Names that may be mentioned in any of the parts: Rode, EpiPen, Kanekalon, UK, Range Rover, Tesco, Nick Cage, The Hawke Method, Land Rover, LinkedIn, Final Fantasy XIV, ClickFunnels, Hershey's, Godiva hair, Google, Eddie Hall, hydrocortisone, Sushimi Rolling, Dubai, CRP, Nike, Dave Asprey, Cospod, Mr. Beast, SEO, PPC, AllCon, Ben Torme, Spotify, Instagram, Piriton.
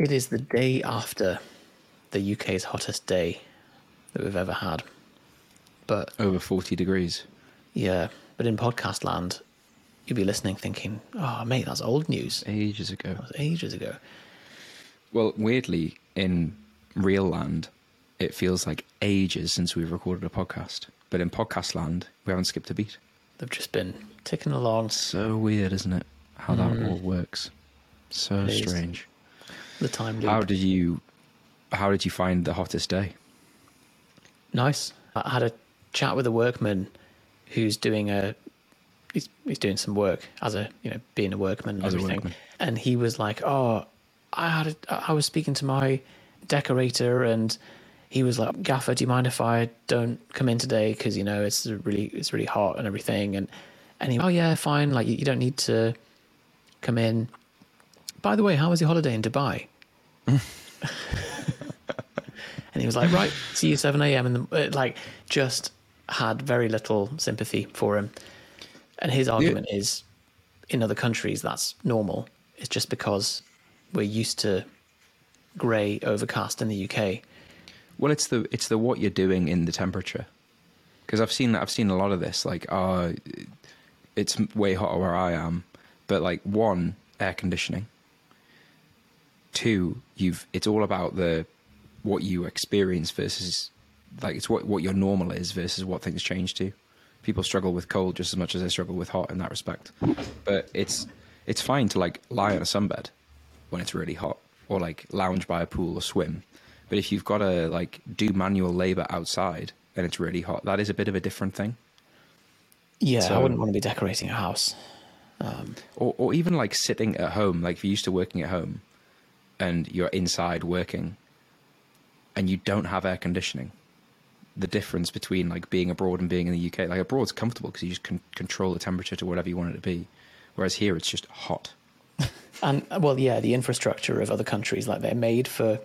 It is the day after the UK's hottest day that we've ever had. But over 40 degrees. Yeah, but in podcast land, you'll be listening thinking, oh, mate, that's old news. Ages ago. That was ages ago. Well, weirdly, in real land, it feels like ages since we've recorded a podcast. But in podcast land, we haven't skipped a beat. They've just been ticking along. So weird, isn't it? How that all works. So it strange. The time loop. How did you find the hottest day? Nice. I had a chat with a workman who's doing he's doing some work as a, you know, being a workman and everything. And he was like, oh, I was speaking to my decorator and he was like, Gaffer, do you mind if I don't come in today? Because, you know, it's really hot and everything. And he, oh yeah, fine. Like you don't need to come in. By the way, how was your holiday in Dubai? And he was like, right, see you 7 a.m. and like just had very little sympathy for him. And his argument is, in other countries, that's normal. It's just because we're used to grey, overcast in the UK. Well, it's the what you're doing in the temperature. Because I've seen a lot of this. Like, it's way hotter where I am, but like one, air conditioning. Two, it's all about the what you experience versus like it's what your normal is versus what things change to. People struggle with cold just as much as they struggle with hot in that respect. But it's fine to like lie on a sunbed when it's really hot or like lounge by a pool or swim. But if you've got to like do manual labor outside and it's really hot, that is a bit of a different thing. Yeah, so I wouldn't want to be decorating a house. Or even like sitting at home, like if you're used to working at home and you're inside working and you don't have air conditioning. The difference between like being abroad and being in the UK, like abroad's comfortable because you just control the temperature to whatever you want it to be, whereas here it's just hot. And well, yeah, the infrastructure of other countries, like they're made for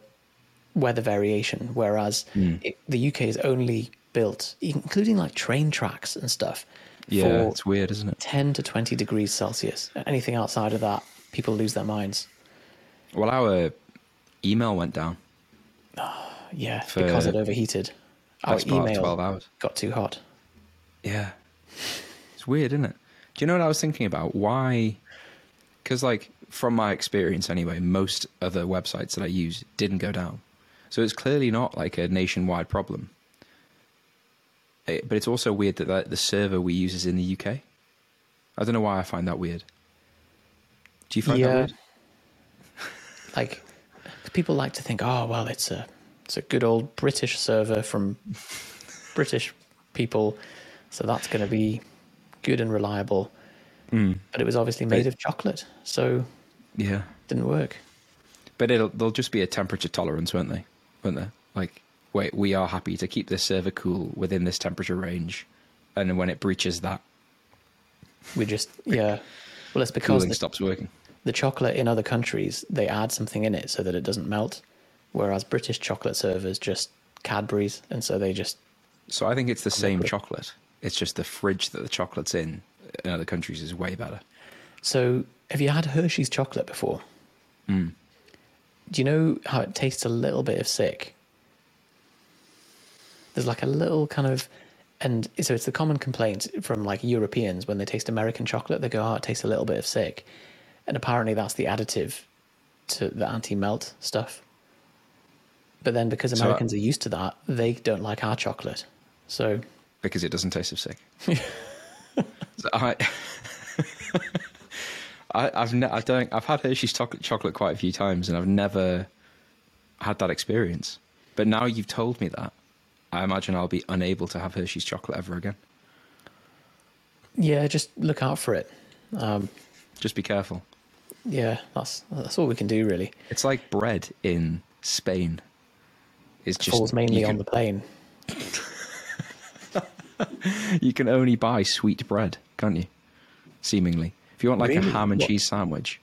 weather variation, whereas the UK is only built, including like train tracks and stuff. Yeah, for it's weird, isn't it? 10 to 20 degrees Celsius. Anything outside of that, people lose their minds. Well, our email went down. Oh, yeah, because it overheated. Our email 12 hours. Got too hot. Yeah. It's weird, isn't it? Do you know what I was thinking about? Why? Because, like, from my experience anyway, most other websites that I use didn't go down. So it's clearly not, like, a nationwide problem. But it's also weird that the server we use is in the UK. I don't know why I find that weird. Do you find that weird? Like, people like to think, oh, well, it's a good old British server from British people, so that's going to be good and reliable. Mm. But it was obviously made of chocolate, so yeah, it didn't work. But there'll just be a temperature tolerance, won't there? Like, wait, we are happy to keep this server cool within this temperature range, and then when it breaches that, we just Well, it's because cooling stops working. The chocolate in other countries, they add something in it so that it doesn't melt. Whereas British chocolate servers just Cadbury's, and so they just... So I think it's the same chocolate. It's just the fridge that the chocolate's in other countries is way better. So have you had Hershey's chocolate before? Mm. Do you know how it tastes a little bit of sick? There's like a little kind of... And so it's the common complaint from like Europeans when they taste American chocolate, they go, oh, it tastes a little bit of sick. And apparently that's the additive to the anti-melt stuff. But then because Americans are used to that, they don't like our chocolate. So because it doesn't taste of sick. So I've had Hershey's chocolate quite a few times and I've never had that experience. But now you've told me that, I imagine I'll be unable to have Hershey's chocolate ever again. Yeah, just look out for it. Just be careful. Yeah, that's all we can do really. It's like bread in Spain. It falls mainly on the plane. You can only buy sweet bread, can't you? Seemingly. If you want like a ham and cheese sandwich,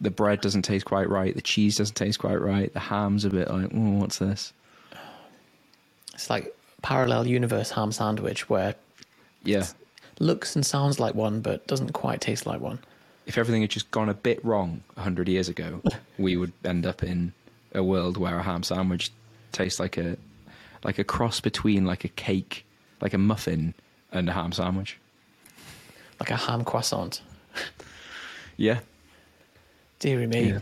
the bread doesn't taste quite right, the cheese doesn't taste quite right, the ham's a bit like, oh, what's this? It's like parallel universe ham sandwich where it looks and sounds like one but doesn't quite taste like one. if everything had just gone a bit wrong 100 years ago, we would end up in a world where a ham sandwich tastes like a cross between like a cake, like a muffin, and a ham sandwich. Like a ham croissant. Yeah. Deary me. Yeah.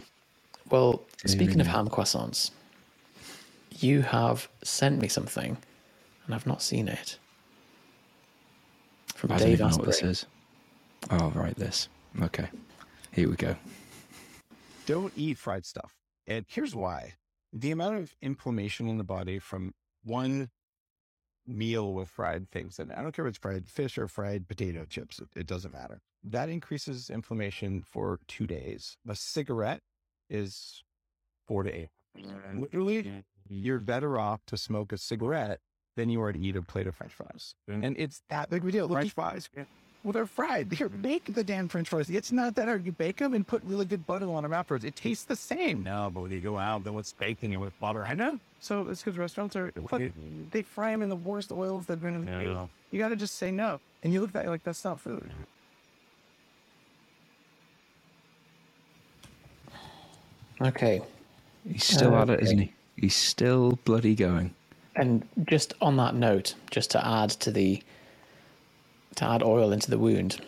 Well, speaking of ham croissants, you have sent me something and I've not seen it. From Dave Asprey. I don't know what this is. Oh, right, this. Okay. Here we go. Don't eat fried stuff. And here's why. The amount of inflammation in the body from one meal with fried things, and I don't care if it's fried fish or fried potato chips, it doesn't matter. That increases inflammation for 2 days. A cigarette is 4 to 8. Literally, you're better off to smoke a cigarette than you are to eat a plate of French fries. And it's that big of a deal. French fries, well, they're fried. Here, bake the damn French fries. It's not that hard. You bake them and put really good butter on them afterwards. It tastes the same. No, but when you go out, then what's baked in you with butter? I know. So it's because restaurants are, they fry them in the worst oils that have been in the world. You got to just say no. And you look at it like, that's not food. Okay. He's still at it, isn't he? He's still bloody going. And just on that note, just to add to add oil into the wound,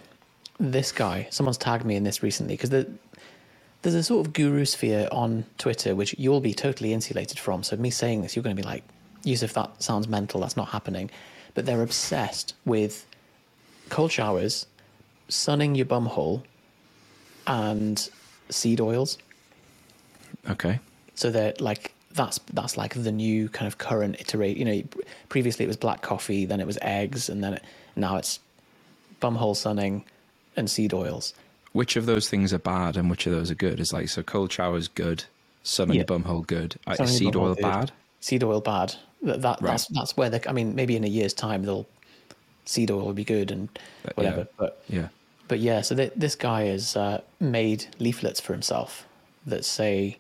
this guy, someone's tagged me in this recently, because there's a sort of guru sphere on Twitter, which you'll be totally insulated from. So me saying this, you're going to be like, Yusuf, that sounds mental, that's not happening. But they're obsessed with cold showers, sunning your bumhole, and seed oils. Okay. So they're like, that's like the new kind of current iteration. You know, previously it was black coffee, then it was eggs, and then now it's bumhole sunning and seed oils. Which of those things are bad and which of those are good? It's like, so cold shower's good, sunning your bumhole good. Is seed oil bad? Seed oil bad. That's where I mean, maybe in a year's time, seed oil will be good and whatever. Yeah. So this guy has made leaflets for himself that say,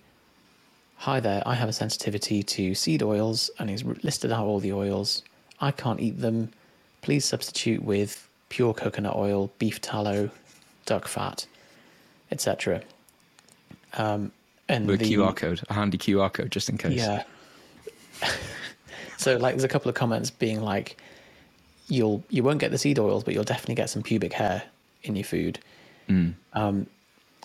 "Hi there, I have a sensitivity to seed oils," and he's listed out all the oils. "I can't eat them. Please substitute with pure coconut oil, beef tallow, duck fat, etc." And the QR code, a handy QR code just in case. Yeah. So like, there's a couple of comments being like, you won't get the seed oils, but you'll definitely get some pubic hair in your food. Mm.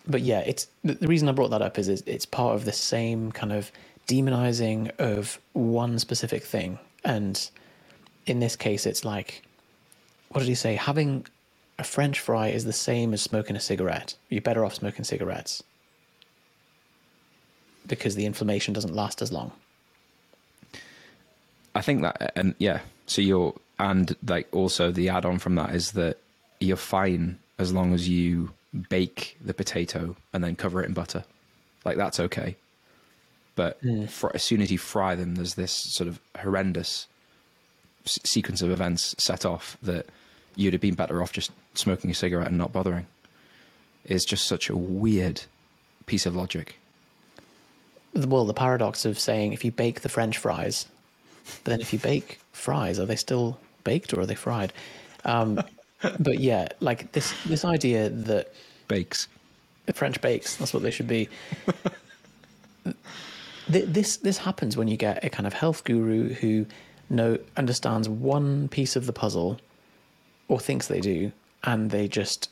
But yeah, it's the reason I brought that up is it's part of the same kind of demonizing of one specific thing. And in this case, it's like, what did he say? Having a French fry is the same as smoking a cigarette. You're better off smoking cigarettes because the inflammation doesn't last as long. I think that, and yeah, so also the add on from that is that you're fine as long as you bake the potato and then cover it in butter. Like, that's okay. But as soon as you fry them, there's this sort of horrendous sequence of events set off that you'd have been better off just smoking a cigarette and not bothering. It's just such a weird piece of logic. Well, the paradox of saying, if you bake the French fries, but then if you bake fries, are they still baked or are they fried? But yeah, like this idea that bakes, French bakes, that's what they should be. This happens when you get a kind of health guru who understands one piece of the puzzle, or thinks they do, and they just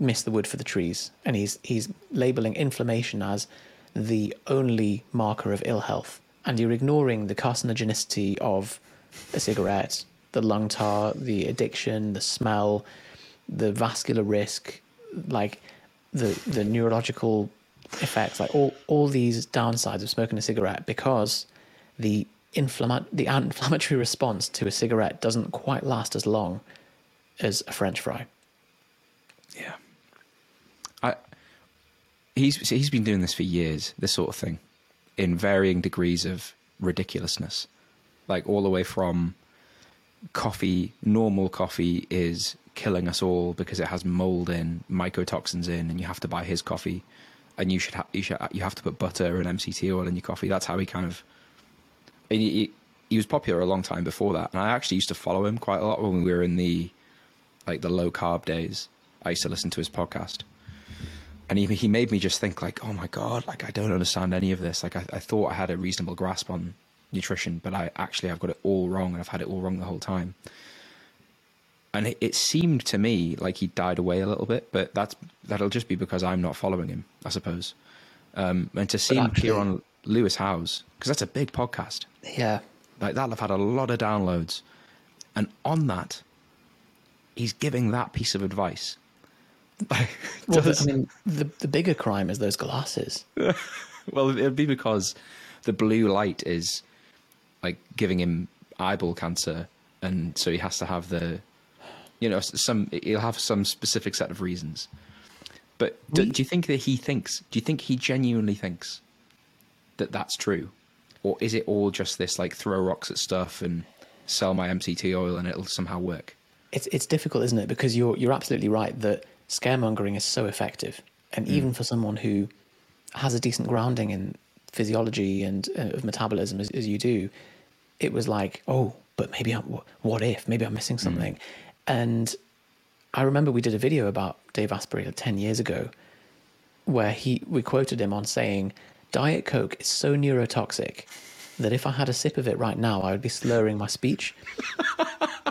miss the wood for the trees. And he's labeling inflammation as the only marker of ill health, and you're ignoring the carcinogenicity of a cigarette, the lung tar, the addiction, the smell, the vascular risk, like the neurological effects, like all these downsides of smoking a cigarette, because the inflammatory response to a cigarette doesn't quite last as long as a French fry. Yeah. He's been doing this for years, this sort of thing, in varying degrees of ridiculousness, like all the way from normal coffee is killing us all because it has mold in, mycotoxins in, and you have to buy his coffee, and you have to put butter and MCT oil in your coffee. That's how he kind of, and he was popular a long time before that, and I actually used to follow him quite a lot when we were in the low carb days. I used to listen to his podcast, And he made me just think like, oh my God, like I don't understand any of this. Like I thought I had a reasonable grasp on nutrition, but I've got it all wrong, and I've had it all wrong the whole time. And it seemed to me like he died away a little bit, but that'll just be because I'm not following him, I suppose. And to see him here on Lewis Howes, because that's a big podcast. Yeah. Like that'll have had a lot of downloads. And on that, he's giving that piece of advice. Well, the bigger crime is those glasses. Well, it'd be because the blue light is like giving him eyeball cancer, and so he has to have he'll have some specific set of reasons. But do you think that he thinks? Do you think he genuinely thinks that that's true, or is it all just this like throw rocks at stuff and sell my MCT oil and it'll somehow work? It's difficult, isn't it? Because you're absolutely right that scaremongering is so effective, and even for someone who has a decent grounding in physiology and of metabolism as you do, it was like, oh, but maybe I'm missing something. And I remember we did a video about Dave Asprey 10 years ago where we quoted him on saying, Diet Coke is so neurotoxic that if I had a sip of it right now, I would be slurring my speech.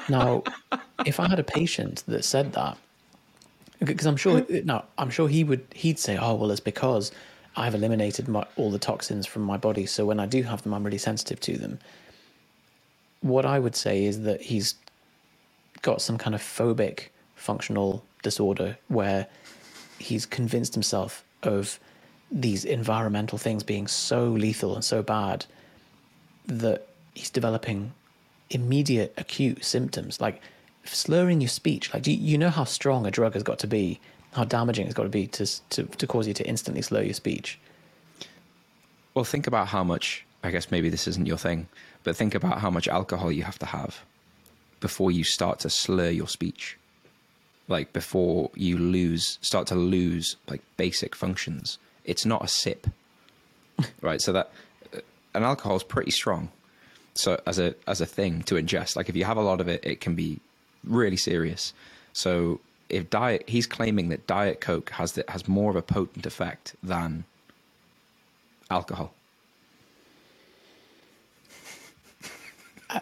Now, if I had a patient that said that, because I'm sure he'd say, oh, well, it's because I've eliminated all the toxins from my body, so when I do have them, I'm really sensitive to them. What I would say is that he's got some kind of phobic functional disorder where he's convinced himself of these environmental things being so lethal and so bad that he's developing immediate acute symptoms, like slurring your speech. Like, you know how strong a drug has got to be, how damaging it's got to be to cause you to instantly slur your speech. Well, think about how much, I guess maybe this isn't your thing, but think about how much alcohol you have to have before you start to slur your speech, like before you start to lose like basic functions. It's not a sip, right? So that an alcohol is pretty strong. So as a thing to ingest, like if you have a lot of it, it can be really serious. So if he's claiming that Diet Coke has more of a potent effect than alcohol.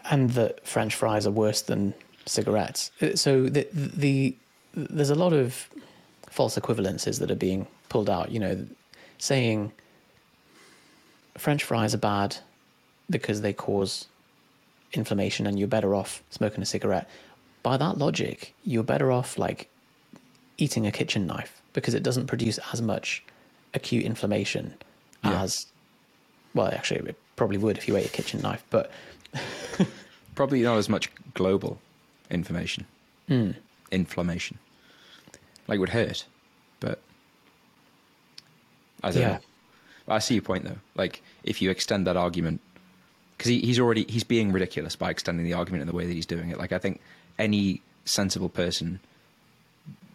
And that French fries are worse than cigarettes. So there's a lot of false equivalences that are being pulled out, you know, saying French fries are bad because they cause inflammation and you're better off smoking a cigarette. By that logic, you're better off like eating a kitchen knife because it doesn't produce as much acute inflammation as, well, actually it probably would if you ate a kitchen knife, but probably not as much global information. Inflammation. Like it would hurt, but I don't know. I see your point though. Like if you extend that argument, because he's being ridiculous by extending the argument in the way that he's doing it. Like I think any sensible person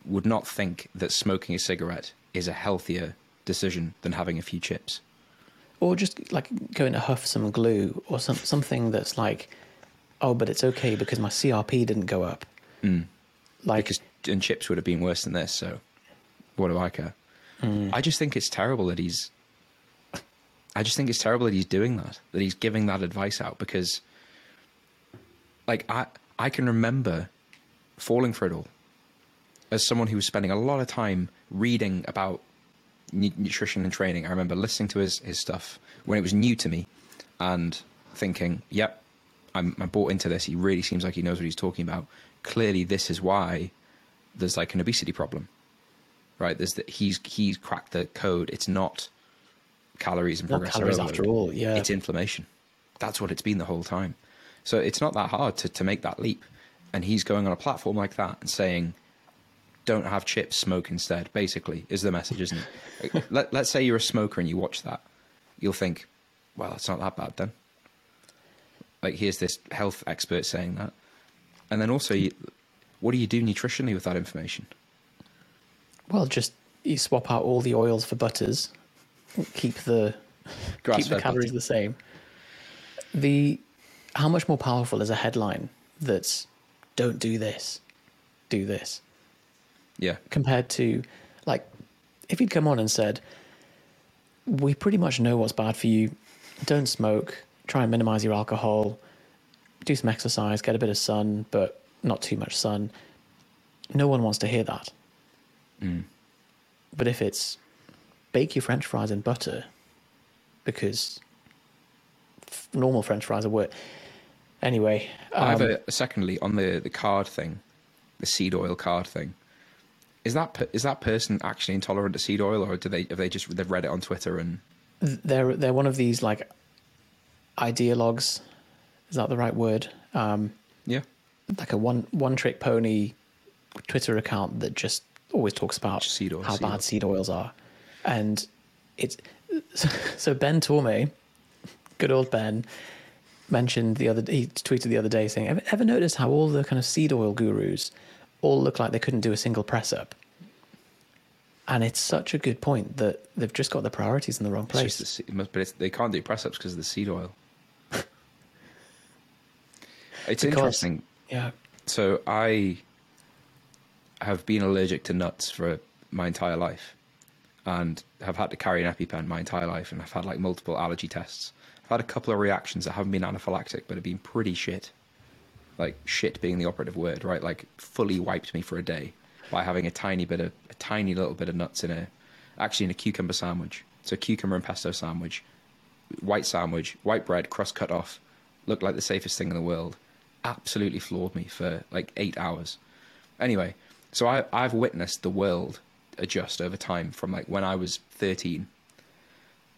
would not think that smoking a cigarette is a healthier decision than having a few chips. Or just like going to huff some glue or something that's like, oh, but it's okay because my CRP didn't go up. Like, and chips would have been worse than this, so what do I care? I just think it's terrible that he's doing that, that he's giving that advice out, because like I can remember falling for it all as someone who was spending a lot of time reading about nutrition and training. I remember listening to his stuff when it was new to me and thinking, yep, I'm bought into this. He really seems like he knows what he's talking about. Clearly this is why there's like an obesity problem, right? There's that he's cracked the code. It's not calories and progressive overload. Not calories after all, yeah. It's inflammation. That's what it's been the whole time. So it's not that hard to make that leap. And he's going on a platform like that and saying, don't have chips, smoke instead, basically, is the message, isn't it? Let's say you're a smoker and you watch that. You'll think, well, it's not that bad then. Like, here's this health expert saying that. And then also, what do you do nutritionally with that information? Well, just you swap out all the oils for butters, keep the calories the same. How much more powerful is a headline that's, don't do this, do this? Yeah. Compared to, like, if he'd come on and said, we pretty much know what's bad for you, don't smoke, try and minimize your alcohol, do some exercise, get a bit of sun, but not too much sun, no one wants to hear that. Mm. But if it's bake your French fries in butter, because normal French fries are wet. Anyway. Secondly, on the card thing, the seed oil card thing, is that person actually intolerant to seed oil, or have they just read it on Twitter and they're one of these like ideologues? Is that the right word? Yeah. Like a one trick pony Twitter account that just always talks about how bad seed oils are. And it's so Ben Torme, good old Ben, tweeted the other day saying, ever noticed how all the kind of seed oil gurus all look like they couldn't do a single press up? And it's such a good point that they've just got their priorities in the wrong place. They can't do press ups because of the seed oil. Interesting. Yeah. So I have been allergic to nuts for my entire life, and have had to carry an EpiPen my entire life, and I've had like multiple allergy tests. I've had a couple of reactions that haven't been anaphylactic, but have been pretty shit. Like shit being the operative word, right? Like fully wiped me for a day by having a tiny little bit of nuts in a cucumber sandwich. So cucumber and pesto sandwich, white bread, crust cut off, looked like the safest thing in the world. Absolutely floored me for like 8 hours. Anyway, so I've witnessed the world adjust over time from like when I was 13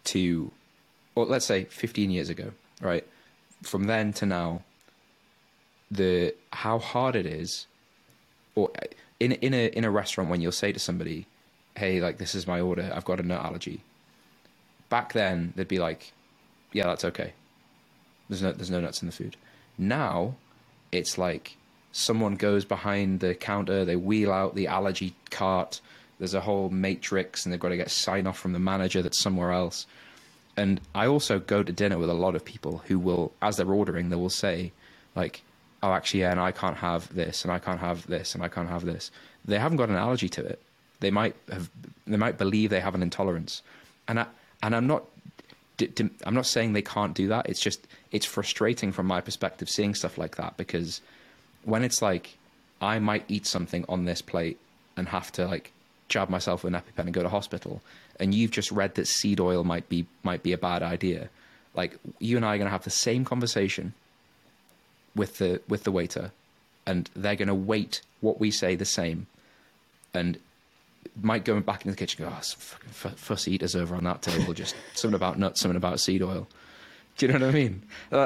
to, or let's say 15 years ago, right? From then to now, how hard it is, or in a restaurant when you'll say to somebody, hey, like this is my order, I've got a nut allergy. Back then they'd be like, yeah, that's okay. There's no nuts in the food. Now it's like someone goes behind the counter, they wheel out the allergy cart. There's a whole matrix, and they've got to get sign off from the manager that's somewhere else. And I also go to dinner with a lot of people who will, as they're ordering, they will say like, oh, actually, yeah, and I can't have this, and I can't have this, and I can't have this. They haven't got an allergy to it. They might believe they have an intolerance. And I'm not saying they can't do that. It's just, it's frustrating from my perspective seeing stuff like that, because when it's like, I might eat something on this plate and have to like jab myself with an EpiPen and go to hospital, and you've just read that seed oil might be a bad idea. Like, you and I are going to have the same conversation with the waiter, and they're going to weight what we say the same, and might go back into the kitchen and go, oh, some fucking fuss eaters over on that table, just something about nuts, something about seed oil. Do you know what I mean? And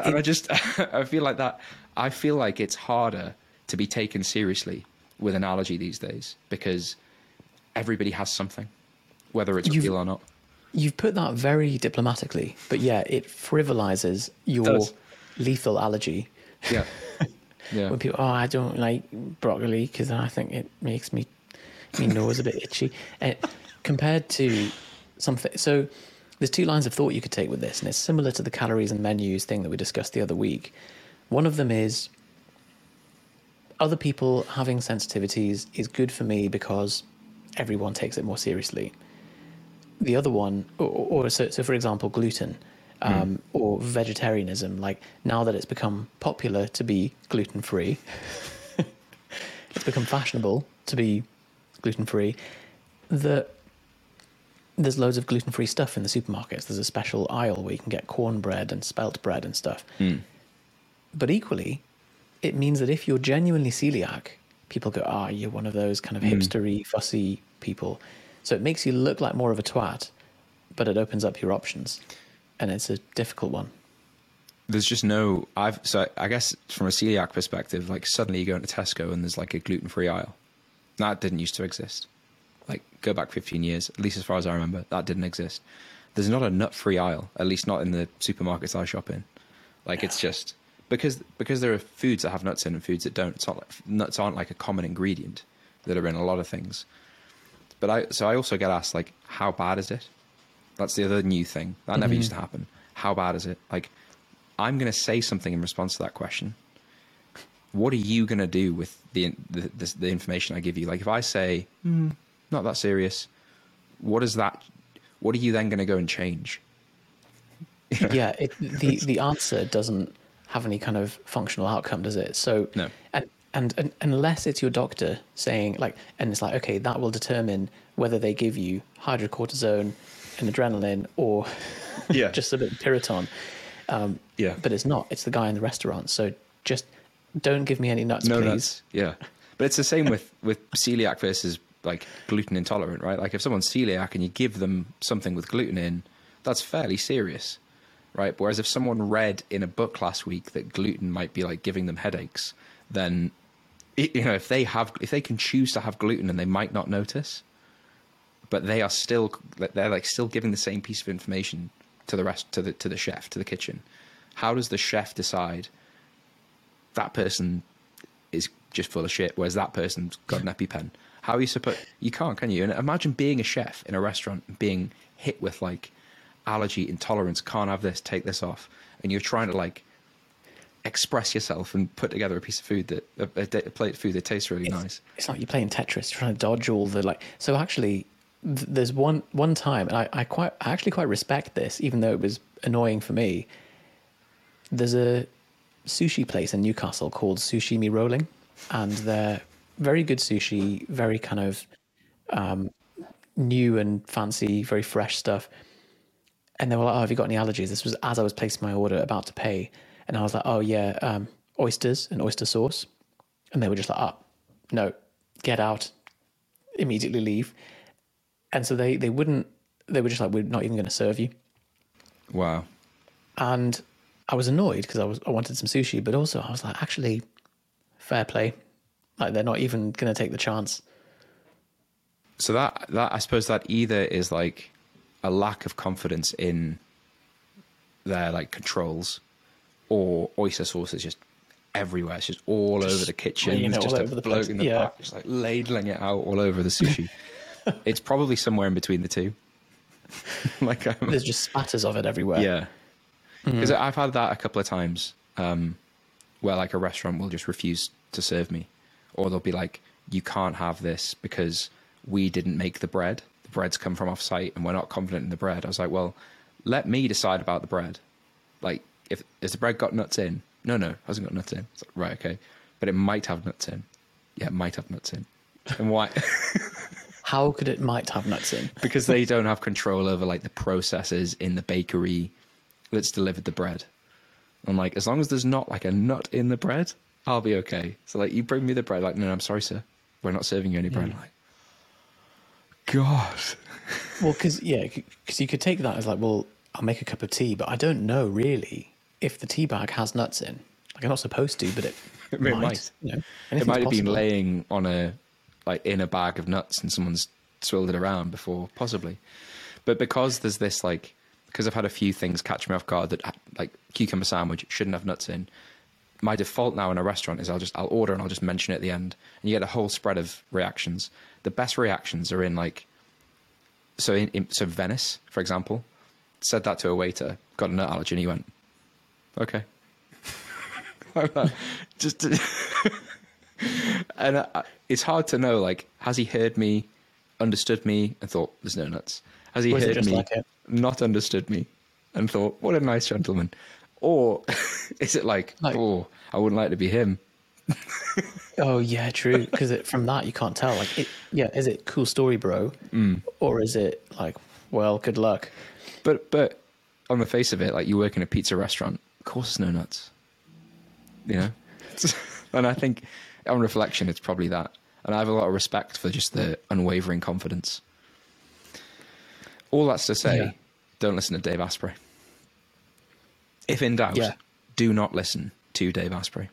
I feel like it's harder to be taken seriously with an allergy these days, because everybody has something, whether it's real or not. You've put that very diplomatically, but yeah, it frivolizes your lethal allergy. Yeah. Yeah. When people, I don't like broccoli because I think it makes my nose a bit itchy. Compared to something, so there's two lines of thought you could take with this, and it's similar to the calories and menus thing that we discussed the other week. One of them is, other people having sensitivities is good for me because everyone takes it more seriously. The other one, so for example, gluten or vegetarianism, like now that it's become popular to be gluten-free, it's become fashionable to be gluten-free, there's loads of gluten-free stuff in the supermarkets. There's a special aisle where you can get cornbread and spelt bread and stuff. Mm. But equally, it means that if you're genuinely celiac, people go, you're one of those kind of hipstery, fussy people. So it makes you look like more of a twat, but it opens up your options. And it's a difficult one. There's just no... So I guess from a celiac perspective, like suddenly you go into Tesco and there's like a gluten-free aisle. That didn't used to exist. Like go back 15 years, at least as far as I remember, that didn't exist. There's not a nut-free aisle, at least not in the supermarkets I shop in. Like it's just... Because there are foods that have nuts in and foods that don't. It's not like, nuts aren't like a common ingredient that are in a lot of things. But I also get asked, like, how bad is it? That's the other new thing. That never used to happen. How bad is it? Like, I'm going to say something in response to that question. What are you going to do with the information I give you? Like, if I say, not that serious, what is that? What are you then going to go and change? Yeah, the answer doesn't have any kind of functional outcome, does it? So, no. And unless it's your doctor saying, like, and it's like, okay, that will determine whether they give you hydrocortisone and adrenaline or just a bit of Piriton. But it's not. It's the guy in the restaurant. So just don't give me any nuts, please. Nuts. Yeah. But it's the same with celiac versus like gluten intolerant, right? Like if someone's celiac and you give them something with gluten in, that's fairly serious, right? Whereas if someone read in a book last week that gluten might be like giving them headaches, then... You know, if they can choose to have gluten and they might not notice, but they're still giving the same piece of information to the rest, to the chef, to the kitchen. How does the chef decide that person is just full of shit? Whereas that person's got an EpiPen. How are you supposed? You can't, can you? And imagine being a chef in a restaurant and being hit with like allergy, intolerance, can't have this, take this off, and you're trying to like express yourself and put together a piece of food that a plate of food that tastes really nice. It's like you're playing Tetris, trying to dodge all the like. So actually, there's one time, and I actually quite respect this, even though it was annoying for me. There's a sushi place in Newcastle called Sushimi Rolling, and they're very good sushi, very kind of new and fancy, very fresh stuff. And they were like, "Oh, have you got any allergies?" This was as I was placing my order, about to pay. And I was like, oh, yeah, oysters and oyster sauce. And they were just like, oh, no, get out, immediately leave. And so they were just like, we're not even going to serve you. Wow. And I was annoyed because I wanted some sushi, but also I was like, actually, fair play. Like, they're not even going to take the chance. So that I suppose that either is like a lack of confidence in their like controls, or oyster sauce is just everywhere. It's just all over the kitchen. You know, it's just a bloke in the back just like ladling it out all over the sushi. It's probably somewhere in between the two. Like there's just spatters of it everywhere. Yeah. Because I've had that a couple of times where like a restaurant will just refuse to serve me. Or they'll be like, you can't have this because we didn't make the bread. The bread's come from off-site and we're not confident in the bread. I was like, well, let me decide about the bread. Like, Has the bread got nuts in? No, it hasn't got nuts in. It's like, right, okay. But it might have nuts in. Yeah, it might have nuts in. And why? How could it might have nuts in? Because they don't have control over like the processes in the bakery that's delivered the bread. I'm like, as long as there's not like a nut in the bread, I'll be okay. So like, you bring me the bread, like, no, I'm sorry, sir. We're not serving you any bread. Like, God. Well, because you could take that as like, well, I'll make a cup of tea, but I don't know really if the tea bag has nuts in. Like, I'm not supposed to, but it might. You know, it might have been laying on in a bag of nuts and someone's swirled it around before, possibly. But because there's this like, because I've had a few things catch me off guard that like cucumber sandwich shouldn't have nuts in. My default now in a restaurant is I'll order and I'll just mention it at the end, and you get a whole spread of reactions. The best reactions are in like, so Venice, for example. Said that to a waiter, got a nut allergy, and he went, okay. And it's hard to know, like, has he heard me, understood me, and thought, there's no nuts? Has he heard me, like not understood me, and thought, what a nice gentleman? Or is it like oh, I wouldn't like to be him? Oh, yeah, true. Because from that, you can't tell. Like, is it cool story, bro? Mm. Or is it like, well, good luck? But on the face of it, like, you work in a pizza restaurant, of course there's no nuts, you know? And I think on reflection, it's probably that. And I have a lot of respect for just the unwavering confidence. All that's to say, Don't listen to Dave Asprey. If in doubt, do not listen to Dave Asprey.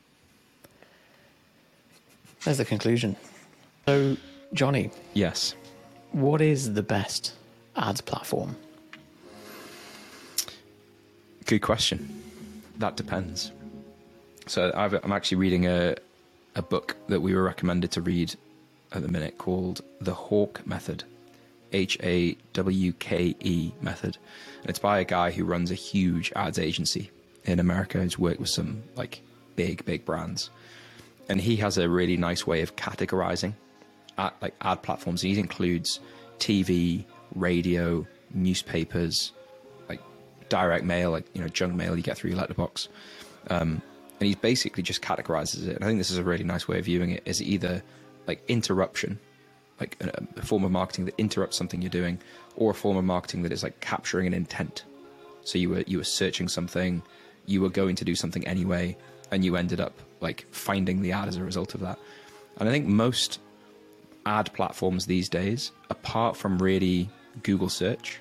There's the conclusion. So, Johnny. Yes. What is the best ads platform? Good question. That depends. So I'm actually reading a book that we were recommended to read at the minute called The Hawke Method, Hawke method. And it's by a guy who runs a huge ads agency in America who's worked with some like big brands. And he has a really nice way of categorizing ad platforms. He includes TV, radio, newspapers, like direct mail, like, you know, junk mail you get through your letterbox. And he basically just categorizes it. And I think this is a really nice way of viewing it, is either like interruption, like a form of marketing that interrupts something you're doing, or a form of marketing that is like capturing an intent. So you were searching something, you were going to do something anyway, and you ended up like finding the ad as a result of that. And I think most ad platforms these days, apart from really Google search,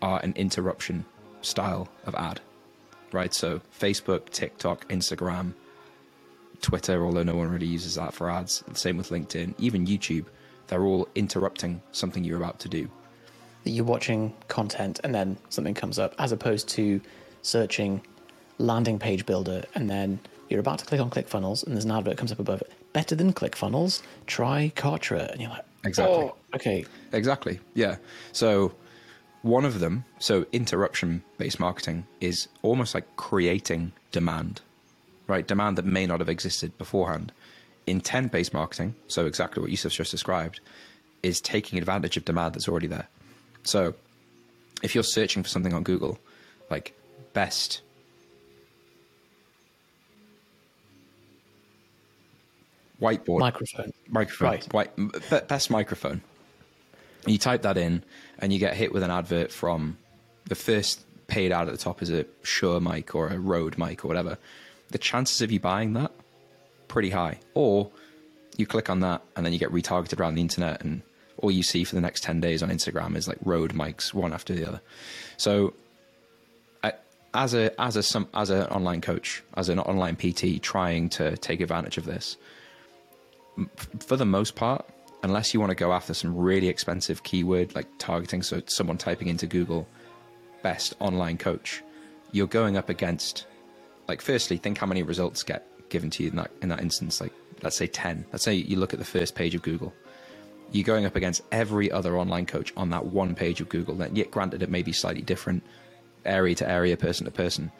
are an interruption style of ad, right? So Facebook, TikTok, Instagram, Twitter, although no one really uses that for ads. The same with LinkedIn, even YouTube. They're all interrupting something you're about to do. You're watching content and then something comes up, as opposed to searching landing page builder and then you're about to click on ClickFunnels and there's an advert that comes up above it. Better than ClickFunnels, try Kartra. And you're like, exactly. Oh, okay. Exactly, yeah. So one of them, so interruption-based marketing, is almost like creating demand, right? Demand that may not have existed beforehand. Intent-based marketing, so exactly what Yusuf's just described, is taking advantage of demand that's already there. So if you're searching for something on Google, like best whiteboard microphone, right. Best microphone, and you type that in and you get hit with an advert from, the first paid ad at the top is a Shure mic or a Rode mic or whatever, the chances of you buying that, pretty high. Or you click on that and then you get retargeted around the internet, and all you see for the next 10 days on Instagram is like Rode mics one after the other. So as an online coach, as an online PT trying to take advantage of this, for the most part, unless you want to go after some really expensive keyword like targeting, so someone typing into Google best online coach, you're going up against, like, firstly, think how many results get given to you in that instance. Like, let's say 10. Let's say you look at the first page of Google. You're going up against every other online coach on that one page of Google. Yet, granted, it may be slightly different area to area, person to person,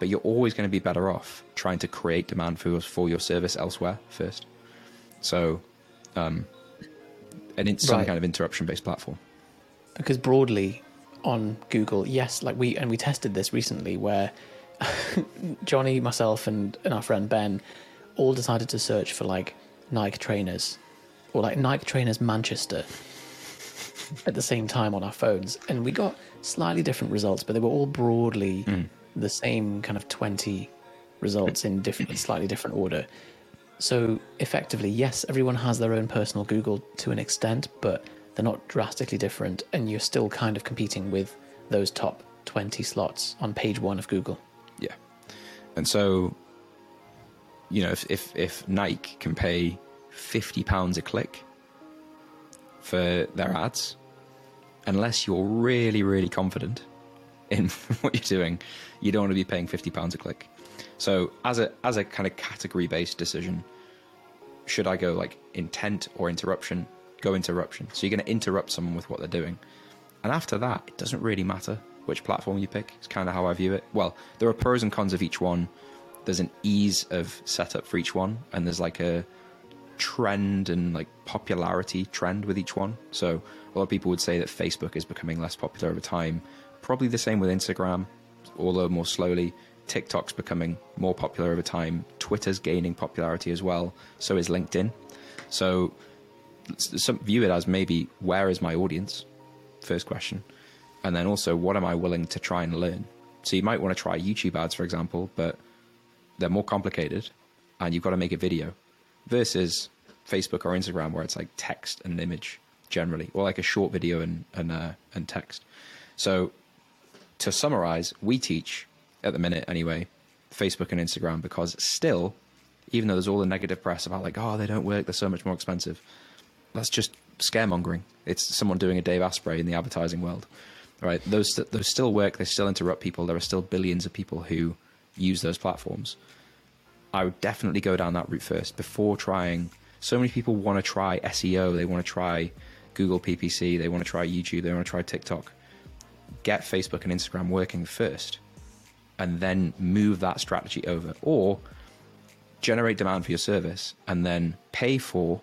but you're always going to be better off trying to create demand for your service elsewhere first. So, and it's some kind of interruption-based platform. Because broadly on Google, yes, like we tested this recently where Johnny, myself, and our friend Ben all decided to search for like Nike trainers, or like Nike trainers Manchester, at the same time on our phones. And we got slightly different results, but they were all broadly the same kind of 20 results in slightly different order. So effectively, yes, everyone has their own personal Google to an extent, but they're not drastically different. And you're still kind of competing with those top 20 slots on page one of Google. Yeah. And so, you know, if Nike can pay £50 a click for their ads, unless you're really, really confident in what you're doing, you don't want to be paying £50 a click. So as a kind of category-based decision, should I go like intent or interruption? Go interruption. So you're going to interrupt someone with what they're doing. And after that, it doesn't really matter which platform you pick. It's kind of how I view it. Well, there are pros and cons of each one. There's an ease of setup for each one, and there's like a trend and like popularity trend with each one. So a lot of people would say that Facebook is becoming less popular over time. Probably the same with Instagram, although more slowly. TikTok's becoming more popular over time. Twitter's gaining popularity as well. So is LinkedIn. So some view it as maybe, where is my audience? First question. And then also, what am I willing to try and learn? So you might want to try YouTube ads, for example, but they're more complicated and you've got to make a video. Versus Facebook or Instagram, where it's like text and an image generally, or like a short video and text. So to summarize, we teach, at the minute anyway, Facebook and Instagram, because still, even though there's all the negative press about like, oh, they don't work, they're so much more expensive, that's just scaremongering. It's someone doing a Dave Asprey in the advertising world, right? Those still work, they still interrupt people, there are still billions of people who use those platforms. I would definitely go down that route first before trying. So many people want to try SEO. They want to try Google PPC. They want to try YouTube. They want to try TikTok. Get Facebook and Instagram working first and then move that strategy over, or generate demand for your service and then pay for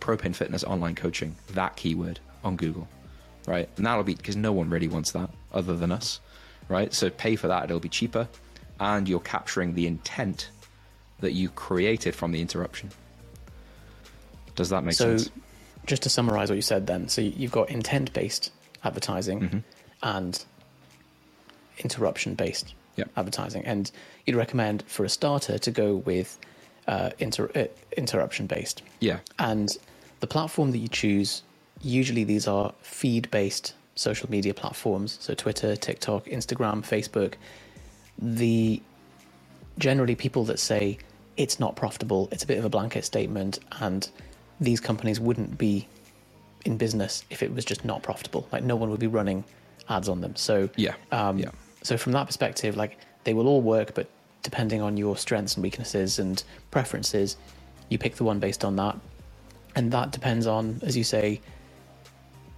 Propane Fitness online coaching, that keyword on Google. right? And that'll be because no one really wants that other than us, right? So pay for that, it'll be cheaper, and you're capturing the intent that you created from the interruption. Does that make sense? So just to summarize what you said then, so you've got intent-based advertising and interruption-based advertising. And you'd recommend for a starter to go with interruption-based. Yeah. And the platform that you choose, usually these are feed-based social media platforms. So Twitter, TikTok, Instagram, Facebook. Generally people that say it's not profitable, it's a bit of a blanket statement, and these companies wouldn't be in business if it was just not profitable. Like no one would be running ads on them. So so from that perspective, like they will all work, but depending on your strengths and weaknesses and preferences, you pick the one based on that. And that depends on, as you say,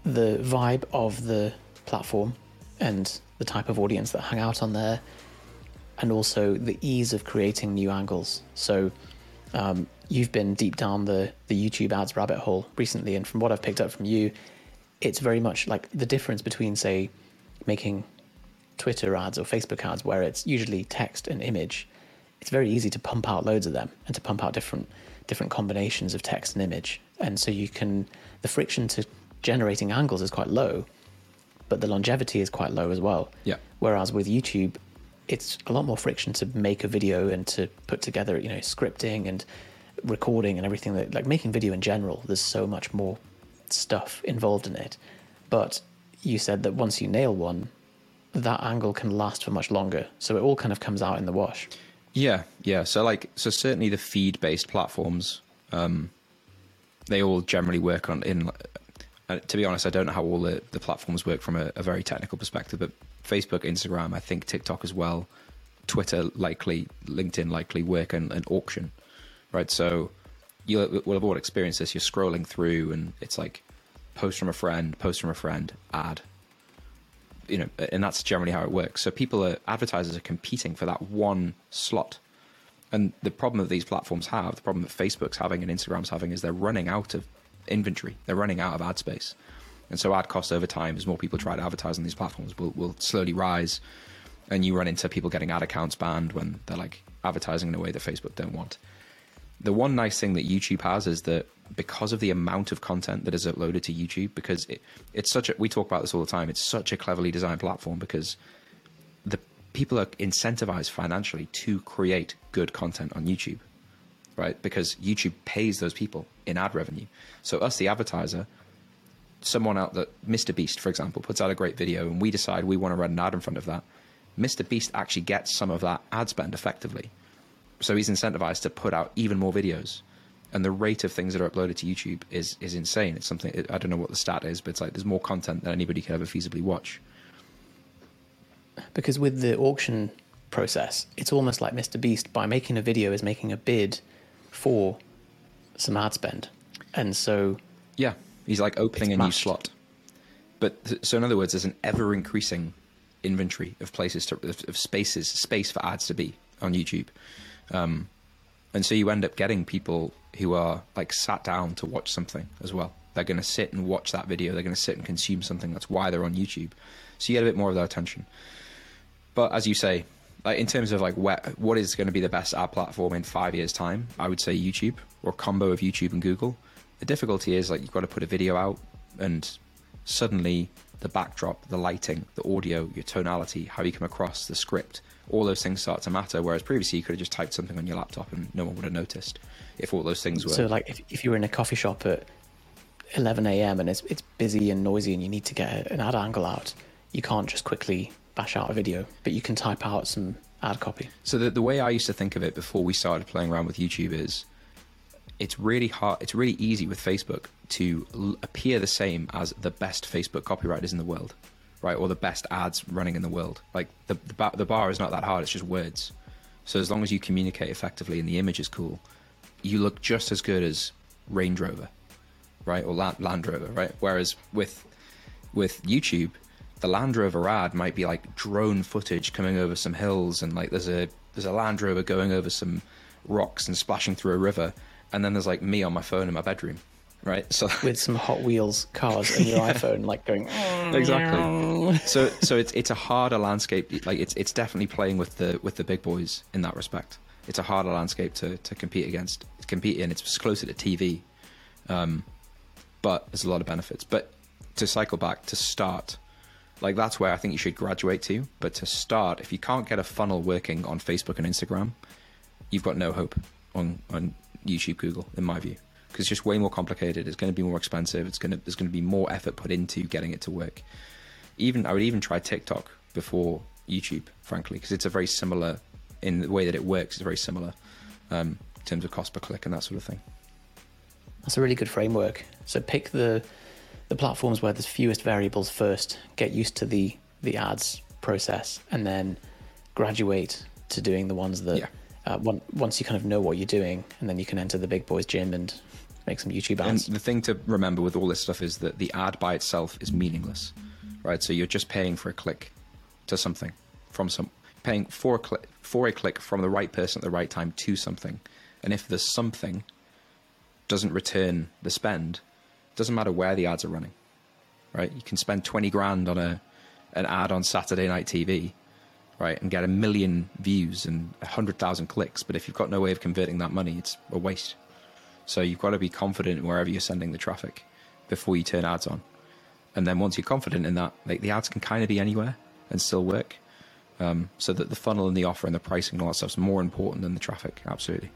the vibe of the platform and the type of audience that hang out on there, and also the ease of creating new angles. So you've been deep down the YouTube ads rabbit hole recently, and from what I've picked up from you, it's very much like the difference between, say, making Twitter ads or Facebook ads, where it's usually text and image. It's very easy to pump out loads of them and to pump out different combinations of text and image. And so the friction to generating angles is quite low, but the longevity is quite low as well. Yeah. Whereas with YouTube, it's a lot more friction to make a video and to put together, scripting and recording and everything that, like making video in general, there's so much more stuff involved in it. But you said that once you nail one, that angle can last for much longer. So it all kind of comes out in the wash. Yeah. Yeah. So certainly the feed based platforms, they all generally work to be honest, I don't know how all the platforms work from a very technical perspective, but Facebook, Instagram, I think TikTok as well, Twitter likely, LinkedIn likely work an auction, right? So we'll have all experienced this. You're scrolling through and it's like post from a friend, ad, and that's generally how it works. So advertisers are competing for that one slot. And the problem that these platforms have, the problem that Facebook's having and Instagram's having, is they're running out of inventory. They're running out of ad space. And so ad costs over time, as more people try to advertise on these platforms, will slowly rise. And you run into people getting ad accounts banned when they're like advertising in a way that Facebook don't want. The one nice thing that YouTube has is that because of the amount of content that is uploaded to YouTube, because we talk about this all the time, it's such a cleverly designed platform because the people are incentivized financially to create good content on YouTube, right? Because YouTube pays those people in ad revenue. So us, the advertiser, someone out that Mr. Beast, for example, puts out a great video and we decide we want to run an ad in front of that, Mr. Beast actually gets some of that ad spend effectively. So he's incentivized to put out even more videos. And the rate of things that are uploaded to YouTube is insane. It's something, I don't know what the stat is, but it's like there's more content than anybody could ever feasibly watch. Because with the auction process, it's almost like Mr. Beast, by making a video, is making a bid for some ad spend. And so... yeah, he's like opening a new slot. But so in other words, there's an ever-increasing inventory of space for ads to be on YouTube. And so you end up getting people who are like sat down to watch something as well. They're going to sit and watch that video. They're going to sit and consume something. That's why they're on YouTube. So you get a bit more of their attention. But as you say, like in terms of like what is going to be the best ad platform in 5 years' time, I would say YouTube, or a combo of YouTube and Google. The difficulty is like you've got to put a video out and suddenly the backdrop, the lighting, the audio, your tonality, how you come across, the script, all those things start to matter. Whereas previously you could have just typed something on your laptop and no one would have noticed if all those things were. So like if you were in a coffee shop at 11 a.m. and it's busy and noisy and you need to get an ad angle out, you can't just quickly bash out a video, but you can type out some ad copy. So the way I used to think of it before we started playing around with YouTube is, it's really hard. It's really easy with Facebook to appear the same as the best Facebook copywriters in the world, right? Or the best ads running in the world. Like the bar is not that hard. It's just words. So as long as you communicate effectively and the image is cool, you look just as good as Range Rover, right? Or Land Rover, right? Whereas with YouTube, the Land Rover ad might be like drone footage coming over some hills, and like there's a Land Rover going over some rocks and splashing through a river. And then there's like me on my phone in my bedroom, right? So with some Hot Wheels cars and your iPhone, like going exactly. So it's a harder landscape. Like it's definitely playing with the big boys in that respect. It's a harder landscape to compete against, compete in. It's closer to TV, but there's a lot of benefits. But to cycle back to start, like that's where I think you should graduate to. But to start, if you can't get a funnel working on Facebook and Instagram, you've got no hope on YouTube, Google, in my view, because it's just way more complicated. It's going to be more expensive. There's going to be more effort put into getting it to work. I would even try TikTok before YouTube, frankly, because it's a very similar in the way that it works. It's very similar in terms of cost per click and that sort of thing. That's a really good framework. So pick the platforms where there's fewest variables first. Get used to the ads process, and then graduate to doing the ones that. Yeah. Once you kind of know what you're doing, and then you can enter the big boys gym and make some YouTube ads. And the thing to remember with all this stuff is that the ad by itself is meaningless, right? So you're just paying for a click to something paying for a click from the right person at the right time to something. And if the something doesn't return the spend, it doesn't matter where the ads are running, right? You can spend 20 grand on an ad on Saturday night TV, right, and get 1 million views and 100,000 clicks. But if you've got no way of converting that money, it's a waste. So you've got to be confident wherever you're sending the traffic before you turn ads on. And then once you're confident in that, like the ads can kind of be anywhere and still work. So that the funnel and the offer and the pricing and all that stuff is more important than the traffic, absolutely.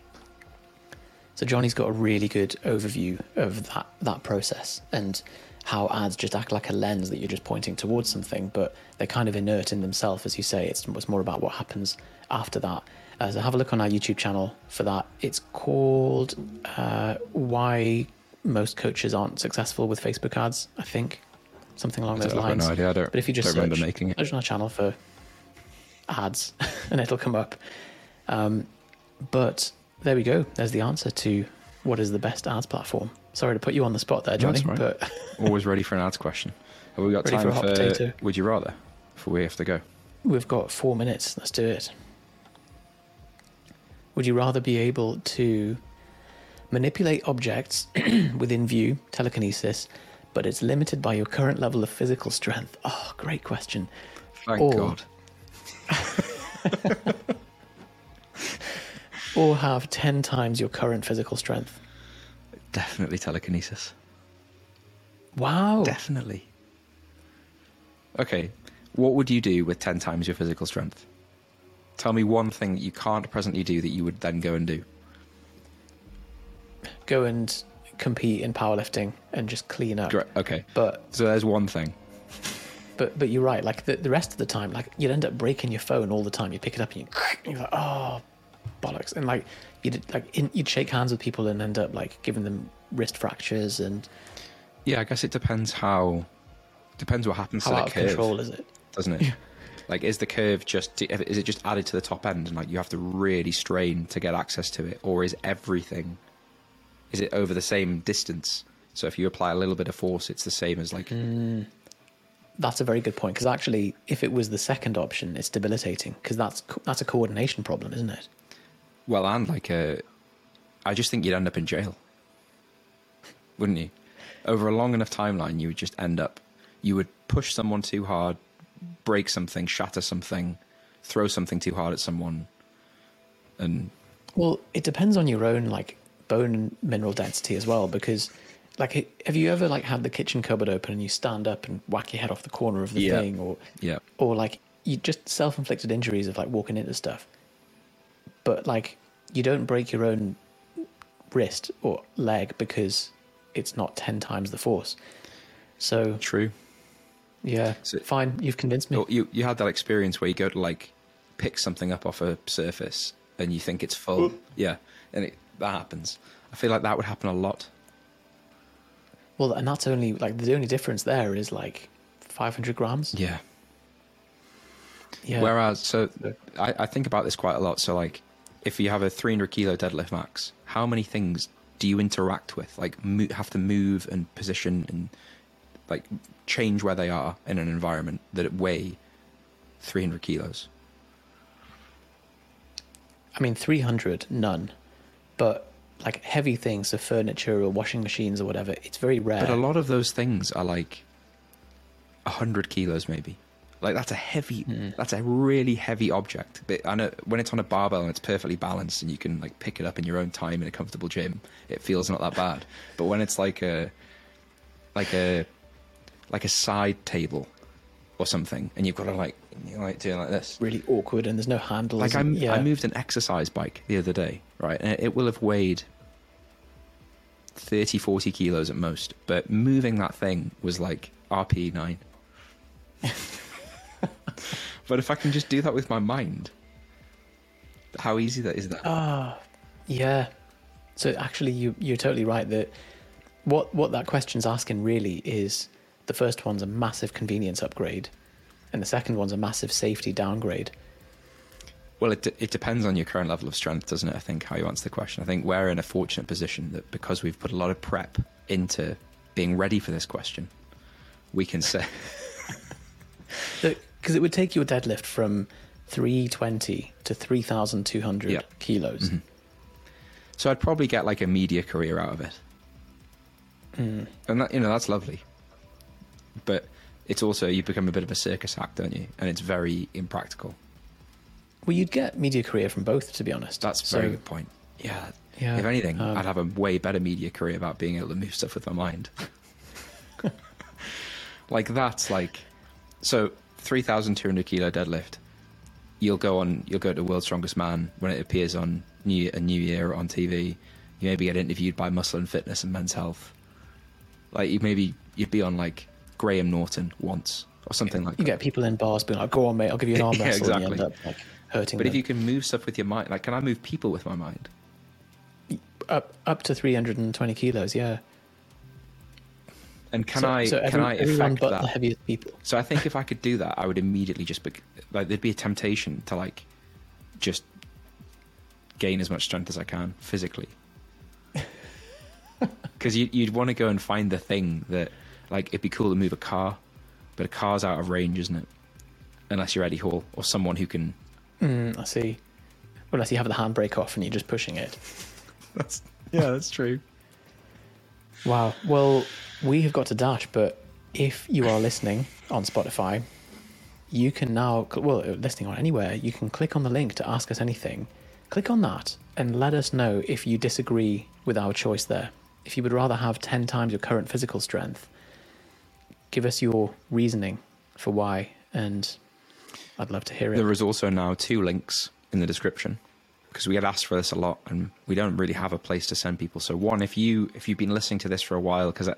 So Johnny's got a really good overview of that process and how ads just act like a lens that you're just pointing towards something, but they're kind of inert in themselves, as you say. It's more about what happens after that. So have a look on our YouTube channel for that. It's called Why Most Coaches Aren't Successful with Facebook Ads, I think. Something along those lines. I've got no idea. But if you just search on our channel for ads, and it'll come up. But there we go. There's the answer to what is the best ads platform. Sorry to put you on the spot there, Johnny. Right. But always ready for an ads question. Have we got ready time for Would You Rather before we have to go? We've got 4 minutes. Let's do it. Would you rather be able to manipulate objects within view, telekinesis, but it's limited by your current level of physical strength? Oh, great question. Thank God. Or have 10 times your current physical strength? Definitely telekinesis. Wow. Definitely. Okay, what would you do with 10 times your physical strength? Tell me one thing that you can't presently do that you would then go and do. Go and compete in powerlifting and just clean up. Okay, so there's one thing. But you're right, like the rest of the time, like you'd end up breaking your phone all the time. You pick it up and you're like, oh, bollocks. And like, you'd shake hands with people and end up like giving them wrist fractures and yeah, I guess it depends what happens to the curve. How out of control is it? Doesn't it? Yeah. Like, is the curve just added to the top end and like you have to really strain to get access to it, or is it over the same distance? So if you apply a little bit of force, it's the same as like. That's a very good point, because actually, if it was the second option, it's debilitating because that's a coordination problem, isn't it? Well, and like, I just think you'd end up in jail, wouldn't you? Over a long enough timeline, you would just end up, you would push someone too hard, break something, shatter something, throw something too hard at someone. And well, it depends on your own like bone mineral density as well, because like, have you ever like had the kitchen cupboard open and you stand up and whack your head off the corner of the thing, or like you just self-inflicted injuries of like walking into stuff. But like, you don't break your own wrist or leg because it's not 10 times the force. So true. Yeah, so, fine. You've convinced me. You had that experience where you go to like pick something up off a surface and you think it's full. Yeah, and that happens. I feel like that would happen a lot. Well, and that's only like the only difference there is like 500 grams. Yeah. Yeah. Whereas, so I think about this quite a lot. So like, if you have a 300 kilo deadlift max, how many things do you interact with? Like have to move and position and like change where they are in an environment that weigh 300 kilos. I mean, 300, none. But like heavy things, so furniture or washing machines or whatever, it's very rare. But a lot of those things are like 100 kilos maybe. Like that's a heavy, that's a really heavy object. But I know when it's on a barbell and it's perfectly balanced and you can like pick it up in your own time in a comfortable gym, it feels not that bad. But when it's like a side table or something, and you've got to like, you know, like doing like this, really awkward, and there's no handles. Like I moved an exercise bike the other day, right? And it will have weighed 30, 40 kilos at most. But moving that thing was like RP9. But if I can just do that with my mind, how easy that is. Yeah. So actually, you're totally right that what that question's asking really is, the first one's a massive convenience upgrade, and the second one's a massive safety downgrade. Well, it depends on your current level of strength, doesn't it? I think how you answer the question. I think we're in a fortunate position that because we've put a lot of prep into being ready for this question, we can say. Because it would take you a deadlift from 320 to 3,200 kilos. Mm-hmm. So I'd probably get like a media career out of it. Mm. And that, you know, that's lovely. But it's also, you become a bit of a circus act, don't you? And it's very impractical. Well, you'd get media career from both, to be honest. That's a very good point. Yeah. If anything, I'd have a way better media career about being able to move stuff with my mind. Like that's like... So 3,200 kilo deadlift, you'll go to World's Strongest Man when it appears on New Year or on TV. You maybe get interviewed by Muscle and Fitness and Men's Health. Like you'd be on like Graham Norton once or something like that. You get people in bars being like, "Go on, mate, I'll give you an arm wrestle." Yeah, exactly. And you end up like hurting them. But if you can move stuff with your mind, like can I move people with my mind? Up to 320 kilos, yeah. And can I affect that? The heaviest people. So I think if I could do that, I would immediately just like there'd be a temptation to like just gain as much strength as I can physically, because you'd want to go and find the thing that like it'd be cool to move a car, but a car's out of range, isn't it? Unless you're Eddie Hall or someone who can. I see. Well, unless you have the handbrake off and you're just pushing it. That's true. Wow. Well, we have got to dash, but if you are listening on Spotify, you can now, well, listening on anywhere, you can click on the link to ask us anything. Click on that and let us know if you disagree with our choice there. If you would rather have 10 times your current physical strength, give us your reasoning for why, and I'd love to hear it. There is also now 2 links in the description, because we had asked for this a lot and we don't really have a place to send people. So one, if you've been listening to this for a while, because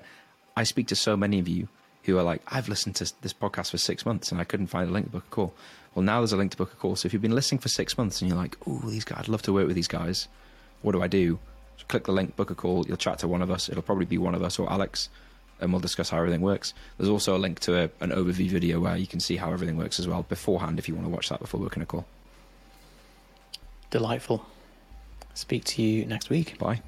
I speak to so many of you who are like, I've listened to this podcast for 6 months and I couldn't find a link to book a call. Well, now there's a link to book a call. So if you've been listening for 6 months and you're like, oh, these guys, I'd love to work with these guys. What do? Just click the link, book a call. You'll chat to one of us. It'll probably be one of us or Alex, and we'll discuss how everything works. There's also a link to an overview video where you can see how everything works as well beforehand, if you want to watch that before booking a call. Delightful. Speak to you next week. Bye.